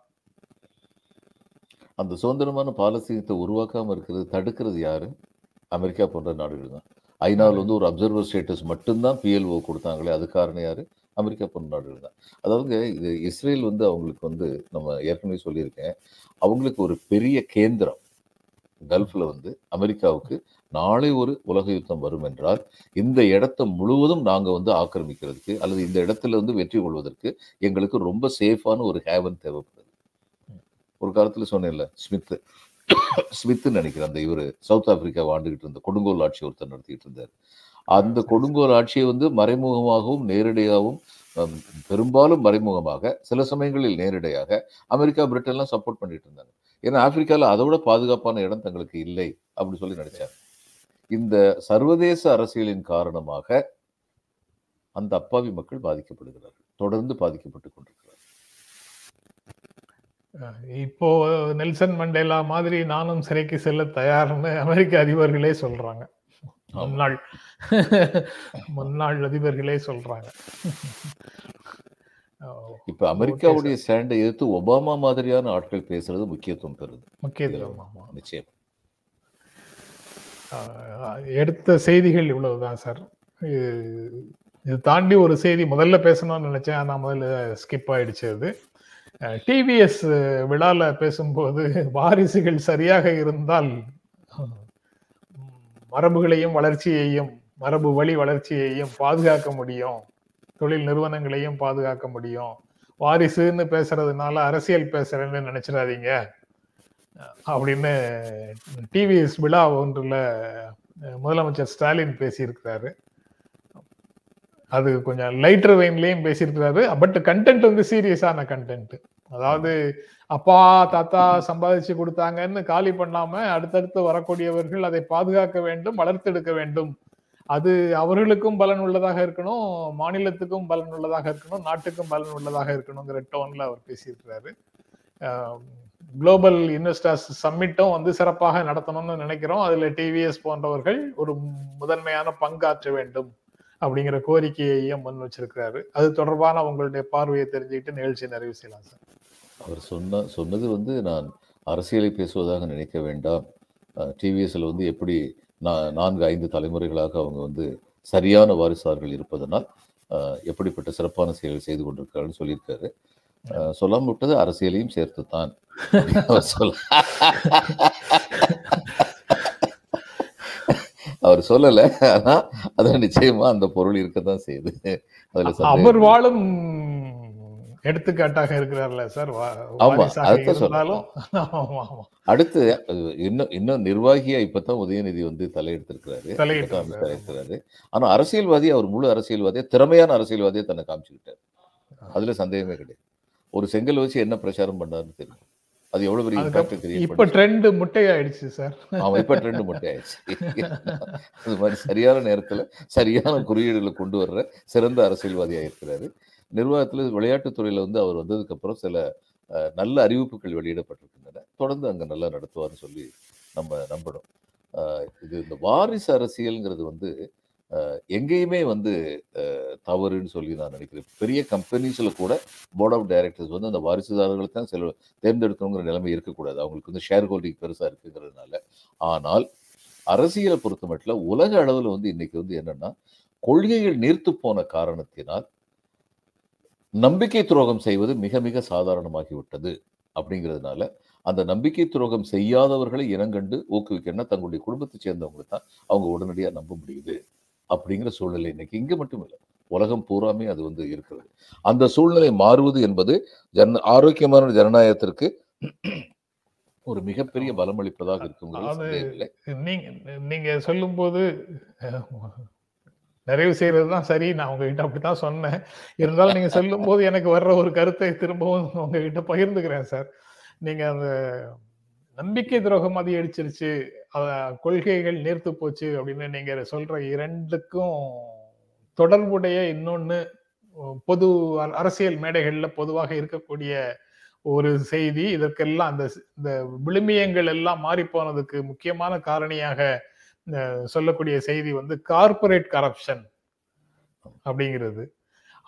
அந்த சுதந்திரமான பாலஸ்தீனத்தை உருவாக்காம இருக்கிறது தடுக்கிறது யாரு? அமெரிக்கா போன்ற நாடுகள் தான். ஐநாவில் வந்து ஒரு அப்சர்வர் ஸ்டேட்டஸ் மட்டும்தான் பிஎல்ஓ கொடுத்தாங்களே, அது காரணம் யார்? அமெரிக்கா போன்ற நாடுகள் தான். அதாவது இது இஸ்ரேல் வந்து அவங்களுக்கு வந்து நம்ம ஏற்கனவே சொல்லியிருக்கேன், அவங்களுக்கு ஒரு பெரிய கேந்திரம் கல்ஃபில் வந்து அமெரிக்காவுக்கு நாளை ஒரு உலக யுத்தம் வரும் என்றால் இந்த இடத்த முழுவதும் நாங்கள் வந்து ஆக்கிரமிக்கிறதுக்கு அல்லது இந்த இடத்துல வந்து வெற்றி கொள்வதற்கு எங்களுக்கு ரொம்ப சேஃபான ஒரு ஹேவன் தேவைப்படுது. ஒரு காலத்தில் சொன்னேன்ல, ஸ்மித்னு நினைக்கிறேன், அந்த இவர் சவுத் ஆப்பிரிக்காவை ஆண்டுகிட்டு இருந்த கொடுங்கோல் ஆட்சி ஒருத்தர் நடத்திக்கிட்டு இருந்தார். அந்த கொடுங்கோல் ஆட்சியை வந்து மறைமுகமாகவும் நேரடியாகவும், பெரும்பாலும் மறைமுகமாக, சில சமயங்களில் நேரடியாக அமெரிக்கா பிரிட்டன்லாம் சப்போர்ட் பண்ணிட்டு இருந்தாங்க. ஏன்னா ஆப்பிரிக்காவில் அதோட பாதுகாப்பான இடம் தங்களுக்கு இல்லை அப்படின்னு சொல்லி நினைச்சாங்க. இந்த சர்வதேச அரசியலின் காரணமாக அந்த அப்பாவி மக்கள் பாதிக்கப்படுகிறார்கள், தொடர்ந்து பாதிக்கப்பட்டு கொண்டிருக்கிறார்கள். இப்போ நெல்சன் மண்டேலா மாதிரி நானும் சிறைக்கு செல்ல தயார்னு அமெரிக்க அதிபர்களே சொல்றாங்க, முன்னாள் அதிபர்களே சொல்றாங்க. இப்ப அமெரிக்காவுடைய ஸ்டாண்டை எதிர்த்து ஒபாமா மாதிரியான ஆட்கள் பேசுறது முக்கியத்துவம் பெறுது. முக்கியத்துவம் நிச்சயம். எடுத்த செய்திகள் இவ்வளவுதான் சார். இது தாண்டி ஒரு செய்தி முதல்ல பேசணும்னு நினைச்சேன், ஆனா முதல்ல ஸ்கிப் ஆயிடுச்சு. அது டிவிஎஸ் விழால பேசும்போது வாரிசுகள் சரியாக இருந்தால் மரபுகளையும் வளர்ச்சியையும், மரபு வழி வளர்ச்சியையும் பாதுகாக்க முடியும், தொழில் நிறுவனங்களையும் பாதுகாக்க முடியும். வாரிசுன்னு பேசுறதுனால அரசியல் பேசுறேன்னு நினைச்சிடாதீங்க அப்படின்னு டிவிஎஸ் விழா ஒன்றுல முதலமைச்சர் ஸ்டாலின் பேசியிருக்கிறாரு. அது கொஞ்சம் லைட்டர் வெயின்லயும் பேசியிருக்கிறாரு, பட் கண்டென்ட் வந்து சீரியஸான கண்டென்ட். அதாவது அப்பா தாத்தா சம்பாதிச்சு கொடுத்தாங்கன்னு காலி பண்ணாம அடுத்தடுத்து வரக்கூடியவர்கள் அதை பாதுகாக்க வேண்டும், வளர்த்தெடுக்க வேண்டும். அது அவர்களுக்கும் பலன் உள்ளதாக இருக்கணும், மாநிலத்துக்கும் பலன் உள்ளதாக இருக்கணும், நாட்டுக்கும் பலன் உள்ளதாக இருக்கணுங்கிற டோன்ல அவர் பேசியிருக்கிறாரு. குளோபல் இன்வெஸ்டர்ஸ் சம்மிட்டும் வந்து சிறப்பாக நடத்தணும்னு நினைக்கிறோம், அதுல டிவிஎஸ் போன்றவர்கள் ஒரு முதன்மையான பங்காற்ற வேண்டும் அப்படிங்கிற கோரிக்கையையும் முன் வச்சிருக்கிறாரு. அது தொடர்பான உங்களுடைய பார்வையை தெரிஞ்சுக்கிட்டு நிகழ்ச்சி நிறைவு செய்யலாம் சார். அவர் சொன்னது வந்து நான் அரசியலை பேசுவதாக நினைக்க வேண்டாம். டிவிஎஸ்ல வந்து எப்படி 4-5 தலைமுறைகளாக அவங்க வந்து சரியான வாரிசார்கள் இருப்பதனால் எப்படிப்பட்ட சிறப்பான செயல்கள் செய்து கொண்டிருக்காருன்னு சொல்லியிருக்காரு. சொல்லாம விட்டது அரசியலையும் சேர்த்துத்தான் சொல்ல அவர் சொல்லலை, ஆனா அதான் நிச்சயமா அந்த பொருள் இருக்கத்தான் செய்யுது. அவர் வாழும் எடுத்துக்காட்டாக இருக்கிறார்ல சார். ஆமா, அடுத்த சொன்னாலும் அடுத்து இன்னும் நிர்வாகியா இப்பதான் உதயநிதி வந்து தலையெடுத்திருக்கிறாரு. ஆனா அரசியல்வாதி, அவர் முழு அரசியல்வாதியா, திறமையான அரசியல்வாதியை தன்னை காமிச்சுக்கிட்டாரு, அதுல சந்தேகமே கிடையாது. ஒரு செங்கல் வச்சு என்ன பிரச்சாரம் பண்ணாருன்னு தெரியும். அது எவ்வளவு பெரிய இம்பாக்ட் கிரியேட் பண்ணி இப்ப ட்ரெண்ட் முட்டையாயிடுச்சு சார். ஆமா, இப்ப ட்ரெண்ட் முட்டையாயிடுச்சு. அது மாதிரி சரியான நேரத்துல சரியான குறியீடுகளை கொண்டு வர்ற சிறந்த அரசியல்வாதியாக இருக்கிறாரு. நிர்வாகத்துல விளையாட்டுத்துறையில வந்து அவர் வந்ததுக்கு அப்புறம் சில நல்ல அறிவிப்புகள் வெளியிடப்பட்டிருக்கின்றன. தொடர்ந்து அங்கே நல்லா நடத்துவார்னு சொல்லி நம்ம நம்பணும். இது இந்த வாரிசு அரசியல்ங்கிறது வந்து எங்கேயுமே வந்து தவறுன்னு சொல்லி நான் நினைக்கிறேன். பெரிய கம்பெனிஸில் கூட போர்ட் ஆஃப் டைரக்டர்ஸ் வந்து அந்த வாரிசுதாரர்களுக்கு தான் சில தேர்ந்தெடுக்கணுங்கிற நிலைமை இருக்கக்கூடாது. அவங்களுக்கு வந்து ஷேர் ஹோல்டிங் பெருசாக இருக்குங்கிறதுனால. ஆனால் அரசியலை பொறுத்த மட்டும் உலக அளவில் வந்து இன்னைக்கு வந்து என்னன்னா, கொள்கைகள் நீர்த்து போன காரணத்தினால் நம்பிக்கை துரோகம் செய்வது மிக மிக சாதாரணமாகிவிட்டது. அப்படிங்கிறதுனால அந்த நம்பிக்கை துரோகம் செய்யாதவர்களை இனங்கண்டு ஊக்குவிக்கணும்னா தங்களுடைய குடும்பத்தை சேர்ந்தவங்களை தான் அவங்க உடனடியாக நம்ப முடியுது. அப்படிங்கிற சூழ்நிலை இன்னைக்கு இங்கே மட்டும் இல்லை, உலகம் பூராமே அது வந்து இருக்கிறது. அந்த சூழ்நிலை மாறுவது என்பது ஆரோக்கியமான ஜனநாயகத்திற்கு ஒரு மிகப்பெரிய பலம் அளிப்பதாக இருக்கும். நீங்க சொல்லும் போது நிறைவு செய்யறது தான் சரி, நான் உங்ககிட்ட அப்படித்தான் சொன்னேன். இருந்தாலும் நீங்க சொல்லும் போது எனக்கு வர்ற ஒரு கருத்தை திரும்பவும் உங்ககிட்ட பகிர்ந்துக்கிறேன் சார். நீங்க அந்த நம்பிக்கை துரோகம் அதிகரிச்சிருச்சு, கொள்கைகள் நீர்த்து போச்சு அப்படின்னு நீங்க சொல்ற இரண்டுக்கும் தொடர்புடைய இன்னொன்னு பொது அரசியல் மேடைகள்ல பொதுவாக இருக்கக்கூடிய ஒரு செய்தி. இதற்கெல்லாம் அந்த இந்த விழுமியங்கள் எல்லாம் மாறி போனதுக்கு முக்கியமான காரணியாக சொல்லக்கூடிய செய்தி வந்து கார்பரேட் கரப்ஷன் அப்படிங்கிறது.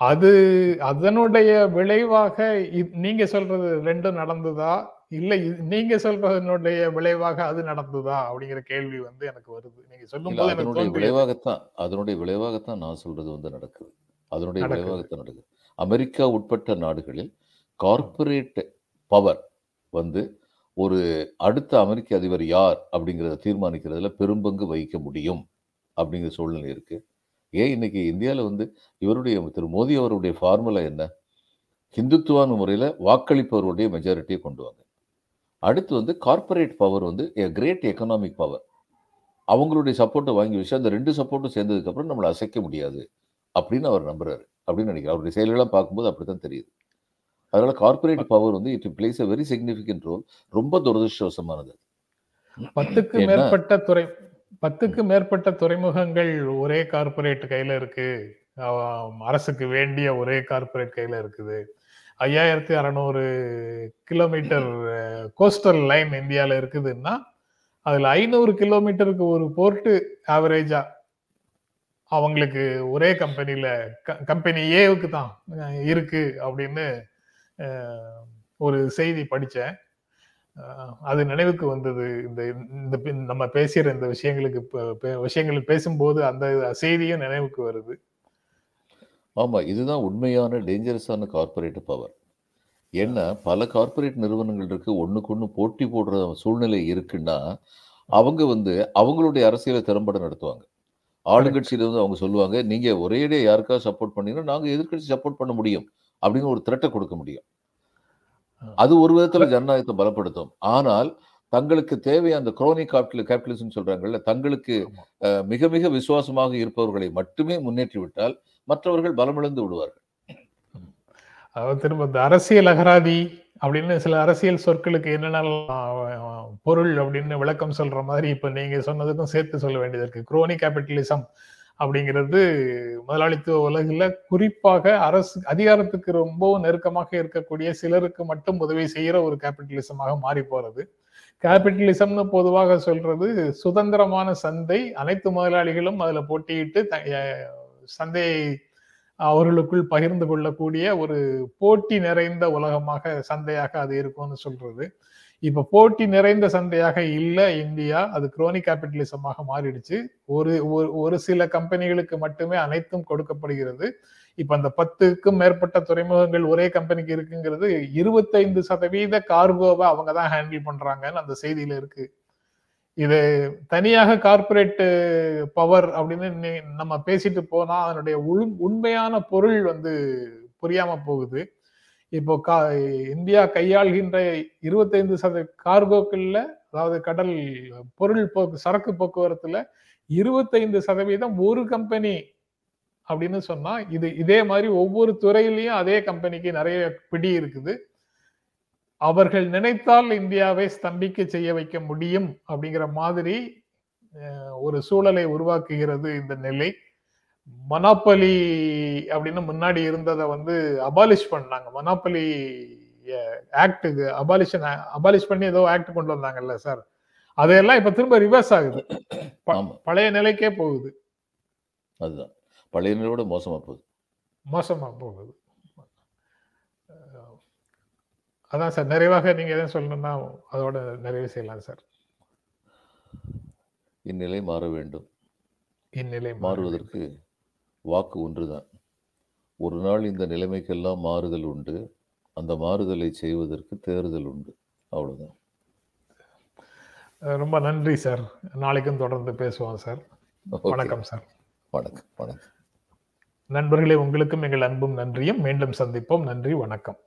அது அதனுடைய விளைவாக நீங்க சொல்றது ரெண்டும் நடந்ததா, இல்லை நீங்க சொல்றதனுடைய விளைவாக அது நடந்ததா அப்படிங்கிற கேள்வி வந்து எனக்கு வருது. நீங்க சொல்லும் போது அதனுடைய விளைவாகத்தான் நான் சொல்றது வந்து நடக்குது. அதனுடைய விளைவாகத்தான் நடக்குது. அமெரிக்கா உட்பட்ட நாடுகளில் கார்பரேட் பவர் வந்து ஒரு அடுத்த அமெரிக்க அதிபர் யார் அப்படிங்கிறத தீர்மானிக்கிறதுல பெரும்பங்கு வகிக்க முடியும் அப்படிங்கிற சூழ்நிலை இருக்கு. ஏன் இன்னைக்கு இந்தியாவில் வந்து இவருடைய திரு மோடி அவருடைய ஃபார்முலா என்ன, ஹிந்துத்துவான முறையில் வாக்களிப்பவருடைய மெஜாரிட்டியை கொண்டு வாங்க. அடுத்து வந்து கார்பரேட் பவர் வந்து கிரேட் எக்கனாமிக் பவர், அவங்களுடைய சப்போர்ட்டை வாங்கி வச்சு அந்த ரெண்டு சப்போர்ட்டும் சேர்ந்ததுக்கப்புறம் நம்மளை அசைக்க முடியாது அப்படின்னு அவர் நம்புறாரு அப்படின்னு நினைக்கிறார். அவருடைய செயல்கள்லாம் பார்க்கும்போது அப்படித்தான் தெரியுது. அதனால கார்பரேட் பவர் வந்து it plays a very significant role. ரொம்ப துரதிருஷ்டவசமானது. 10க்கு மேற்பட்ட துறைமுகங்கள் ஒரே கார்பரேட் கையில இருக்கு, அரசுக்கு வேண்டிய ஒரே கார்பரேட் கையில இருக்குது. 5600 கிலோமீட்டர் கோஸ்டல் லைன் இந்தியால இருக்குதுன்னா அதுல 500 கிலோமீட்டருக்கு ஒரு போர்ட்டு ஆவரேஜா அவங்களுக்கு ஒரே கம்பெனி ஏவுக்கு தான் இருக்கு அப்படின்னு ஒரு செய்தி படித்தேன். அது நினைவுக்கு வந்தது. இந்த நம்ம பேசுகிற இந்த விஷயங்கள் பேசும்போது அந்த செய்தியும் நினைவுக்கு வருது. ஆமாம், இதுதான் உண்மையான டேஞ்சரஸான கார்பரேட் பவர். ஏன்னா பல கார்பரேட் நிறுவனங்கள் இருக்குது, ஒன்றுக்கு ஒன்று போட்டி போடுற சூழ்நிலை இருக்குன்னா அவங்க வந்து அவங்களுடைய அரசியலை திறம்பட நடத்துவாங்க. ஆளுங்கட்சியில் வந்து அவங்க சொல்லுவாங்க, நீங்கள் ஒரேடியே யாருக்கா சப்போர்ட் பண்ணீங்கன்னா நாங்கள் எதிர்கட்சி சப்போர்ட் பண்ண முடியும் அப்படின்னு ஒரு திரட்டை கொடுக்க முடியும். அது ஒரு விதத்துல ஜனநாயகத்தை பலப்படுத்தும். ஆனால் தங்களுக்கு தேவையான அந்த குரோனி கேபிட்டலிசம் சொல்றாங்கல்ல, தங்களுக்கு மிக மிக விசுவாசமாக இருப்பவர்களை மட்டுமே முன்னேற்றி விட்டால் மற்றவர்கள் பலமிழந்து விடுவார்கள். அதாவது திரும்ப இந்த அரசியல் அகராதி அப்படின்னு சில அரசியல் சொற்களுக்கு என்னென்ன பொருள் அப்படின்னு விளக்கம் சொல்ற மாதிரி இப்ப நீங்க சொன்னதுக்கும் சேர்த்து சொல்ல வேண்டியது இருக்கு. குரோனி கேபிட்டலிசம் அப்படிங்கிறது முதலாளித்துவ உலகில் குறிப்பாக அரசு அதிகாரத்துக்கு ரொம்ப நெருக்கமாக இருக்கக்கூடிய சிலருக்கு மட்டும் உதவி செய்கிற ஒரு கேபிட்டலிசமாக மாறி போகிறது. கேபிட்டலிசம்னு பொதுவாக சொல்றது சுதந்திரமான சந்தை, அனைத்து முதலாளிகளும் அதில் போட்டியிட்டு சந்தையை அவர்களுக்குள் பகிர்ந்து கொள்ளக்கூடிய ஒரு போட்டி நிறைந்த உலகமாக சந்தையாக அது இருக்கும்னு சொல்றது. இப்போ போட்டி நிறைந்த சந்தையாக இல்லை இந்தியா, அது குரோனி கேபிட்டலிசமாக மாறிடுச்சு. ஒரு சில கம்பெனிகளுக்கு மட்டுமே அனைத்தும் கொடுக்கப்படுகிறது. இப்போ அந்த 10க்கும் மேற்பட்ட துறைமுகங்கள் ஒரே கம்பெனிக்கு இருக்குங்கிறது 25% கார்கோவை அவங்க தான் ஹேண்டில் பண்றாங்கன்னு அந்த செய்தியில இருக்கு. இது தனியாக கார்பரேட் பவர் அப்படின்னு நம்ம பேசிட்டு போனா அதனுடைய உண்மையான பொருள் வந்து புரியாம போகுது. இப்போ இந்தியா கையாள்கின்ற 25% கார்கோக்கள்ல, அதாவது கடல் சரக்கு போக்குவரத்துல 25% ஒரு கம்பெனி அப்படின்னு சொன்னா, இதே மாதிரி ஒவ்வொரு துறையிலையும் அதே கம்பெனிக்கு நிறைய பிடி இருக்குது. அவர்கள் நினைத்தால் இந்தியாவை ஸ்தம்பிக்க செய்ய வைக்க முடியும் அப்படிங்கிற மாதிரி ஒரு சூழலை உருவாக்குகிறது இந்த நிலை. மொனாப்பலி அப்படின்னு முன்னாடி இருந்ததை வந்து அபாலிஷ் பண்ணாங்க. மொனாப்பலி ஆக்டுக்கு அபாலிஷ் பண்ணி ஏதோ ஆக்ட் கொண்டு வந்தாங்கல்ல சார், அதெல்லாம் இப்ப திரும்ப ரிவர்ஸ் ஆகுது, பழைய நிலைக்கே போகுது. அதுதான் பழைய நிலையோட மோசமா போகுது, மோசமா போகுது. அதான் சார், நிறைவாக நீங்க எதுவும் சொல்லணும்னா அதோட நிறைவு செய்யலாம் சார். இந்நிலை மாற வேண்டும். இந்நிலை மாறுவதற்கு வாக்கு ஒன்றுதான். ஒரு நாள் இந்த நிலைமைக்கெல்லாம் மாறுதல் உண்டு, அந்த மாறுதலை செய்வதற்கு தேர்தல் உண்டு, அவ்வளவுதான். ரொம்ப நன்றி சார், நாளைக்கும் தொடர்ந்து பேசுவோம் சார். வணக்கம் சார். வணக்கம். வணக்கம் நண்பர்களே, உங்களுக்கும் எங்கள் அன்பும் நன்றியும். மீண்டும் சந்திப்போம். நன்றி, வணக்கம்.